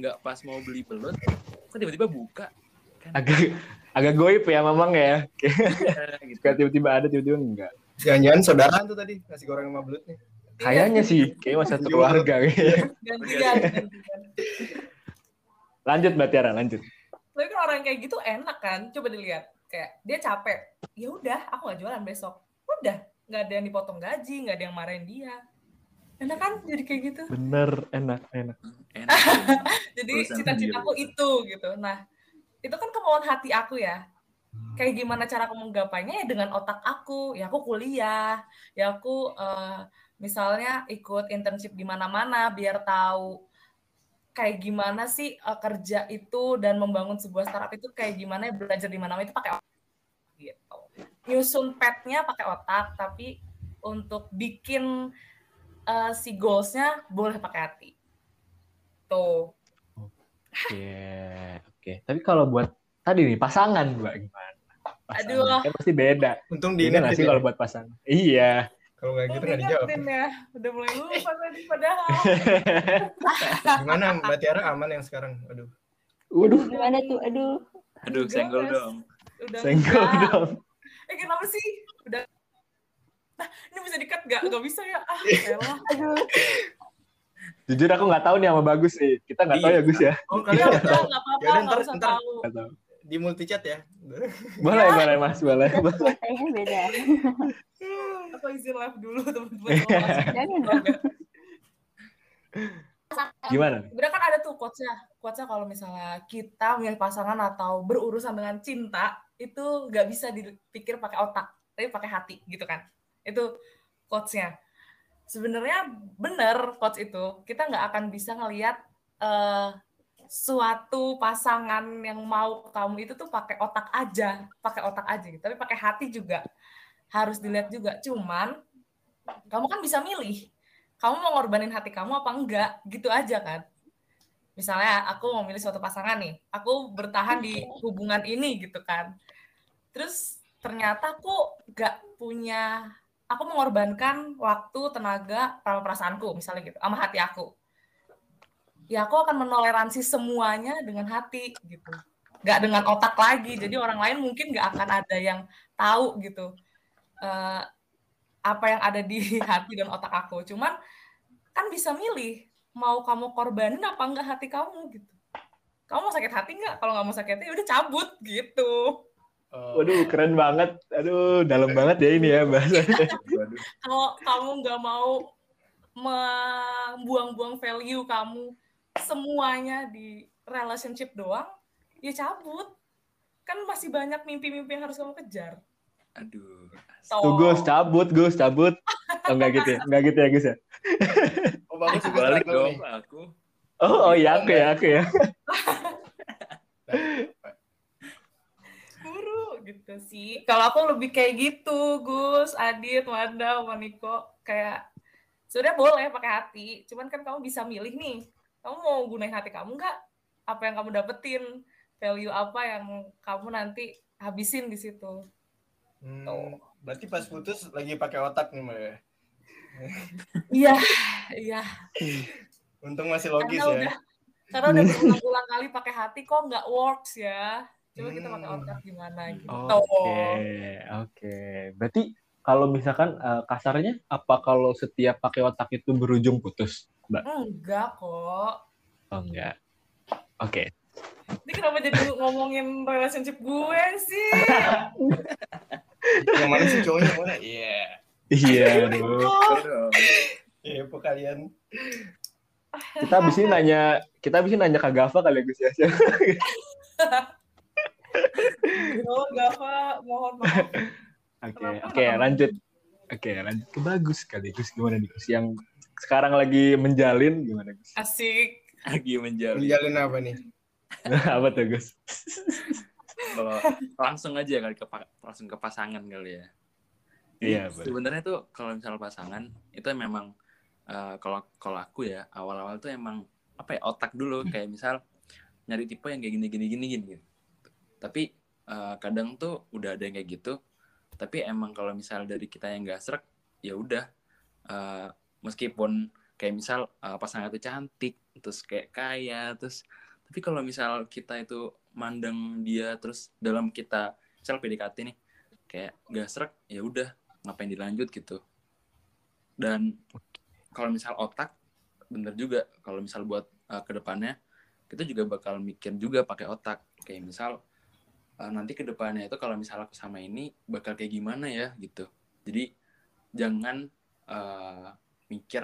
nggak pas mau beli belut, kok tiba-tiba buka kan? agak goib ya Mamang ya. Gitu. Tiba-tiba ada, tiba-tiba enggak. Jangan-jangan saudara tuh tadi nasi goreng sama belut nih. Kayaknya sih, kayak masih satu keluarga. Lanjut Mbak Tiara, lanjut. Tapi kan orang kayak gitu enak kan, coba dilihat. Kayak dia capek, ya udah aku nggak jualan besok, udah nggak ada yang dipotong gaji, nggak ada yang marahin dia. Enak kan jadi kayak gitu? Bener, enak. Jadi cita-citaku itu gitu. Nah itu kan kemauan hati aku ya. Kayak gimana cara aku menggapainya ya dengan otak aku. Ya aku kuliah, ya aku misalnya ikut internship di mana-mana biar tahu kayak gimana sih kerja itu dan membangun sebuah startup itu kayak gimana, belajar di mana-mana itu pakai otak gitu. Nyusun path-nya pakai otak, tapi untuk bikin si goals-nya boleh pakai hati. Tuh. Oke. Tapi kalau buat tadi nih pasangan Mbak gimana? Pasangan. Aduh. Kan pasti beda. Untung diingat sih kalau buat pasangan. Iya. Kalau nggak gitu nggak dijawab. Ya. Udah mulai lupa tadi padahal. Gimana Mbak Tiara aman yang sekarang? Aduh. Gimana tuh? Aduh, senggol dong. Kenapa sih? Udah. Nah, ini bisa di-cut nggak? Nggak bisa ya? Ah, elah. Jujur aku nggak tahu nih sama Bagus sih. Kita nggak tahu ya, Gus ya? Oh, kalian nggak tahu. Nggak apa-apa, nggak usah tahu. Di multi-chat ya? Boleh, Mas. Boleh. Kayaknya beda. Aku izin live dulu, teman-teman. Gimana? Sebenarnya kan ada tuh quotes-nya kalau misalnya kita milih pasangan atau berurusan dengan cinta, itu nggak bisa dipikir pakai otak, tapi pakai hati gitu kan. Itu quotes-nya. Sebenarnya benar quotes itu. Kita nggak akan bisa ngelihat suatu pasangan yang mau kamu itu tuh pakai otak aja. Gitu. Tapi pakai hati juga harus dilihat juga. Cuman kamu kan bisa milih. Kamu mau ngorbanin hati kamu apa enggak? Gitu aja kan. Misalnya aku mau milih suatu pasangan nih. Aku bertahan di hubungan ini gitu kan. Terus ternyata aku nggak punya, aku mengorbankan waktu, tenaga, perasaanku misalnya gitu, sama hati aku. Ya aku akan menoleransi semuanya dengan hati gitu, nggak dengan otak lagi. Jadi orang lain mungkin nggak akan ada yang tahu gitu apa yang ada di hati dan otak aku. Cuman kan bisa milih mau kamu korbanin apa enggak hati kamu gitu. Kamu mau sakit hati nggak? Kalau nggak mau sakit hati, udah cabut gitu. Waduh, keren banget. Aduh, dalam banget ya ini ya bahasanya. Kalau kamu nggak mau membuang-buang value kamu semuanya di relationship doang, ya cabut. Kan masih banyak mimpi-mimpi yang harus kamu kejar. Aduh. Tuh, Gus, cabut. Oh, enggak gitu ya, Gus ya? Oh, bagus juga balik dong aku. Oh, iya, aku ya. Gitu sih. Kalau aku lebih kayak gitu, Gus, Adit, Wanda, Niko, kayak sebenarnya boleh pakai hati, cuman kan kamu bisa milih nih. Kamu mau gunain hati kamu nggak? Apa yang kamu dapetin? Value apa yang kamu nanti habisin di situ? Berarti pas putus lagi pakai otak nih, Mbak. Iya. Untung masih logis karena ya. Karena udah berulang-ulang kali pakai hati kok nggak works ya. Coba kita pakai otak gimana gitu. Oke. Berarti kalau misalkan kasarnya apa kalau setiap pakai otak itu berujung putus, Mbak? Enggak kok. Oh, enggak. Oke. Ini kenapa jadi ngomongin relationship gue sih? Yang mana sih cowoknya mana? Iya. Kepo kalian. Kita habis ini nanya Kak Gava kali ya, Gus ya. Oh, Gava, mohon maaf. Oke, lanjut. Lanjut ke Bagus kali. Gus, gimana nih, Gus? Yang sekarang lagi menjalin gimana, Gus? Asik. Lagi menjalin. Menjalin apa nih? Apa tuh, Gus? Kalau langsung aja kali langsung ke pasangan kali ya. Iya, betul. Sebenarnya tuh kalau misalnya pasangan itu memang kalau aku ya awal-awal tuh emang apa ya otak dulu kayak misal nyari tipe yang kayak gini gitu. Tapi kadang tuh udah ada yang kayak gitu. Tapi emang kalau misal dari kita yang nggak srek, ya udah. Meskipun kayak misal pasangan itu cantik, terus kayak kaya, terus. Tapi kalau misal kita itu mandang dia, terus dalam kita misal PDKT nih, kayak nggak srek, ya udah ngapain dilanjut gitu. Dan kalau misal otak, bener juga. Kalau misal buat kedepannya, kita juga bakal mikir juga pakai otak. Kayak misal nanti ke depannya itu kalau misalnya aku sama ini bakal kayak gimana ya gitu. Jadi jangan mikir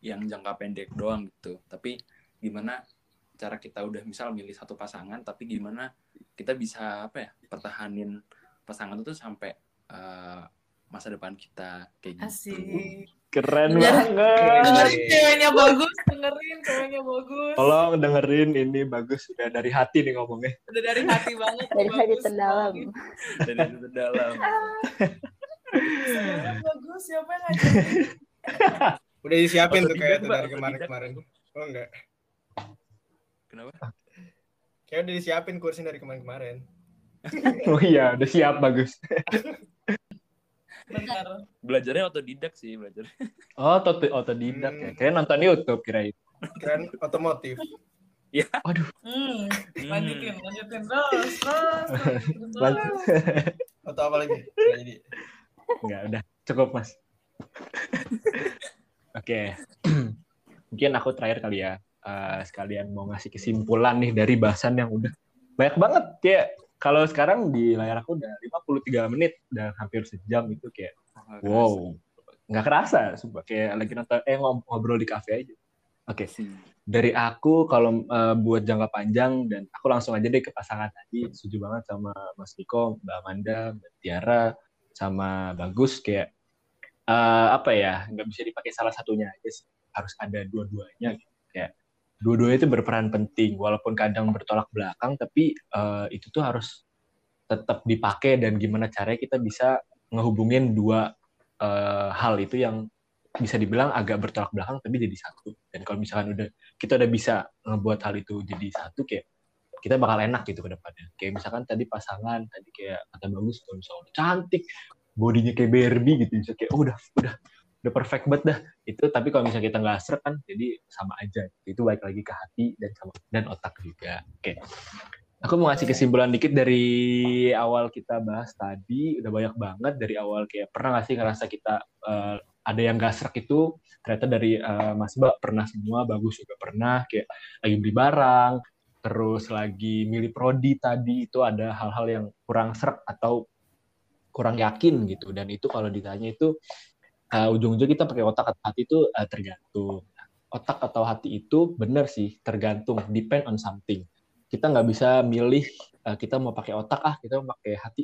yang jangka pendek doang gitu, tapi gimana cara kita udah misal milih satu pasangan, tapi gimana kita bisa apa ya pertahanin pasangan itu sampai masa depan kita kayak gitu. Asik. Keren banget. Dengerin ceweknya bagus, dengerin ceweknya bagus. Tolong dengerin ini bagus, udah dari hati nih ngomongnya. Udah dari hati banget. Dari hati terdalam. Dari hati terdalam. Bagus, siapa yang ngajarin? Udah disiapin tuh kayak dari kemarin-kemarin. Oh enggak. Kenapa? Kayak udah disiapin kursi dari kemarin-kemarin. Oh iya, udah siap bagus. Bentar. Belajarnya otodidak sih belajar. Oh, otodidak ya. Kirain nonton YouTube kirain. Kirain otomotif. Ya. Aduh. Lanjutin terus. Atau apa lagi? Jadi. Enggak, udah cukup Mas. Oke. Mungkin aku terakhir kali ya. Sekalian mau ngasih kesimpulan nih dari bahasan yang udah banyak banget ya. Kalau sekarang di layar aku udah 53 menit, udah hampir sejam itu kayak, wow, nggak kerasa, sumpah kayak lagi nonton, ngobrol di kafe aja. Oke, dari aku kalau buat jangka panjang dan aku langsung aja deh ke pasangan tadi, setuju banget sama Mas Nico, Mbak Amanda, Mbak Tiara, sama Bagus kayak apa ya, nggak bisa dipakai salah satunya aja sih, harus ada dua-duanya gitu. Kayak. Dua-duanya itu berperan penting, walaupun kadang bertolak belakang, tapi itu tuh harus tetap dipakai dan gimana caranya kita bisa ngehubungin dua hal itu yang bisa dibilang agak bertolak belakang, tapi jadi satu. Dan kalau misalkan udah kita udah bisa ngebuat hal itu jadi satu, kayak kita bakal enak gitu ke depannya. Kayak misalkan tadi pasangan, tadi kayak kata bagus, kalau misalnya cantik, bodinya kayak Barbie gitu, misalnya kayak oh, udah perfect banget dah itu, tapi kalau misalnya kita nggak seret kan jadi sama aja, itu balik lagi ke hati dan sama dan otak juga. Oke, aku mau ngasih kesimpulan dikit dari awal kita bahas tadi, udah banyak banget dari awal kayak pernah nggak sih ngerasa kita ada yang nggak seret itu ternyata dari Mas Mbak pernah semua, Bagus juga pernah kayak lagi beli barang, terus lagi milih prodi tadi itu ada hal-hal yang kurang seret atau kurang yakin gitu, dan itu kalau ditanya itu ujung-ujung kita pakai otak atau hati itu tergantung. Otak atau hati itu benar sih tergantung, depend on something. Kita nggak bisa milih kita mau pakai otak kita mau pakai hati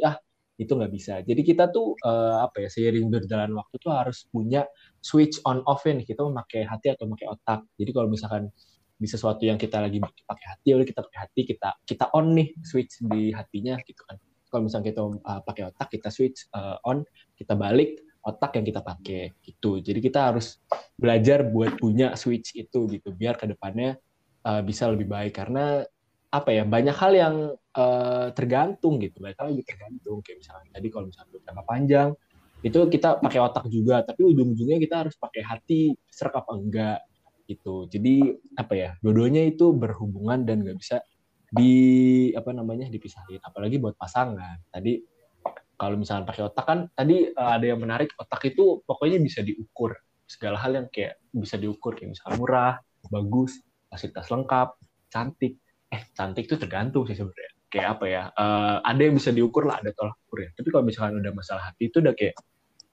itu nggak bisa. Jadi kita tuh apa ya, seiring berjalan waktu tuh harus punya switch on off nih, kita mau pakai hati atau pakai otak. Jadi kalau misalkan di sesuatu yang kita lagi pakai hati, oleh kita pakai hati kita on nih switch di hatinya gitu kan. Kalau misalkan kita pakai otak kita switch on, kita balik otak yang kita pakai gitu. Jadi kita harus belajar buat punya switch itu gitu, biar kedepannya bisa lebih baik. Karena apa ya, banyak hal yang tergantung gitu, banyak hal yang tergantung. Kayak misalnya tadi kalau misalnya jangka panjang itu kita pakai otak juga, tapi ujung-ujungnya kita harus pakai hati, seret apa enggak gitu. Jadi apa ya, dua-duanya itu berhubungan dan nggak bisa di apa namanya dipisahin. Apalagi buat pasangan tadi. Kalau misalnya pakai otak kan, tadi ada yang menarik, otak itu pokoknya bisa diukur. Segala hal yang kayak bisa diukur, kayak misalnya murah, bagus, fasilitas lengkap, cantik. Cantik itu tergantung sih sebenarnya. Kayak apa ya, ada yang bisa diukur lah, ada tolak ukur ya. Tapi kalau misalkan udah masalah hati itu udah kayak,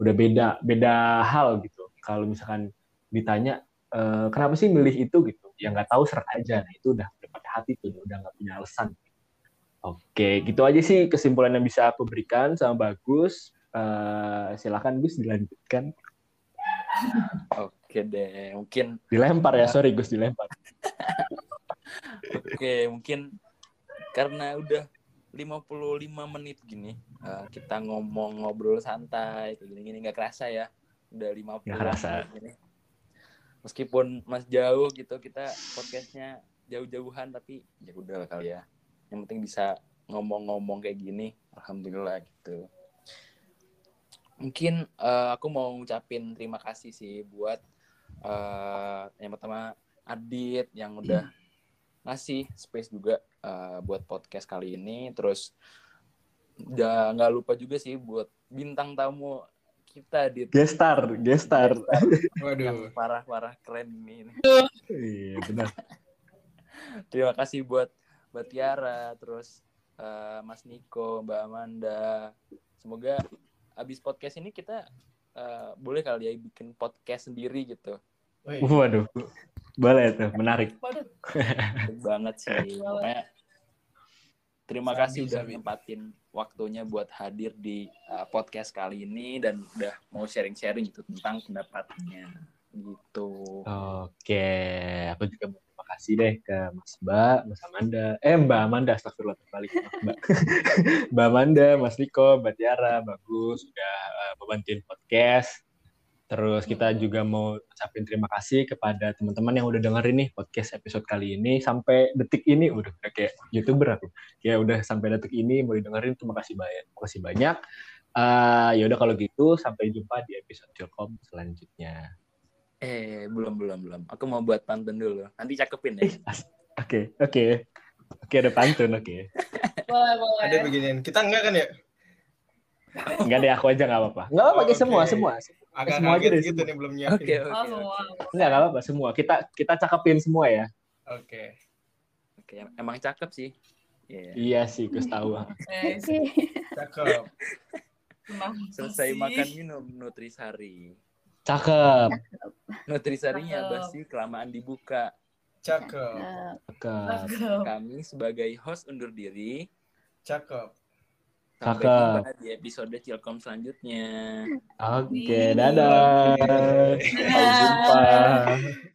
udah beda hal gitu. Kalau misalkan ditanya, kenapa sih milih itu gitu? Ya nggak tahu, seret aja. Nah itu udah pada hati tuh, udah nggak punya alasan. Oke, gitu aja sih kesimpulan yang bisa aku berikan sama Bagus. Silakan Gus dilanjutkan. Oke deh, mungkin dilempar ya, sorry Gus dilempar. Oke, mungkin karena udah 55 menit gini, kita ngobrol santai, kayak gini-gini nggak kerasa ya, udah 50 menit gini. Meskipun Mas jauh gitu, kita podcastnya jauh-jauhan tapi ya udah lah kali ya. Yang penting bisa ngomong-ngomong kayak gini, alhamdulillah gitu. Mungkin aku mau ngucapin terima kasih sih buat yang pertama Adit yang udah ngasih space juga buat podcast kali ini. Terus nggak lupa juga sih buat bintang tamu kita Adit. Guest star. Waduh. Parah-parah keren ini. Iya benar. Terima kasih buat Tiara, terus Mas Nico, Mbak Amanda. Semoga abis podcast ini kita boleh kali ya bikin podcast sendiri gitu. Waduh, boleh tuh, menarik. Menarik banget sih. Makanya, terima kasih udah nempatin waktunya buat hadir di podcast kali ini dan udah mau sharing-sharing gitu tentang pendapatnya gitu. Oke, aku juga terima kasih deh ke Mas Mbak Amanda, astagfirullah terbalik. Mbak Amanda, Mas Niko, Mbak Tiara, Bagus udah membantuin podcast. Terus kita juga mau ucapin terima kasih kepada teman-teman yang udah dengerin nih podcast episode kali ini sampai detik ini. Udah kayak YouTuber aku. Ya udah sampai detik ini mau dengerin, terima kasih banyak. Ya udah kalau gitu sampai jumpa di episode CHILLKOM selanjutnya. Belum. Aku mau buat pantun dulu. Nanti cakepin ya. Oke. Oke, ada pantun, oke. Boleh. Ada beginian. Kita enggak kan ya? Enggak deh, aku aja nggak apa-apa pakai semua agak semua aja deh gitu semua. Nih belum nyiapin okay. Nggak apa-apa semua kita cakepin semua ya. Oke. Emang cakep sih, yeah. Iya sih, Gus tahu. Cakep. Selesai makan minum nutrisari, cakep. Nutrisarinya apa sih? Kelamaan dibuka. Cakep. Kami sebagai host undur diri. Cakep. Sampai jumpa di episode CHILLKOM selanjutnya. Oke, dadah. Sampai jumpa.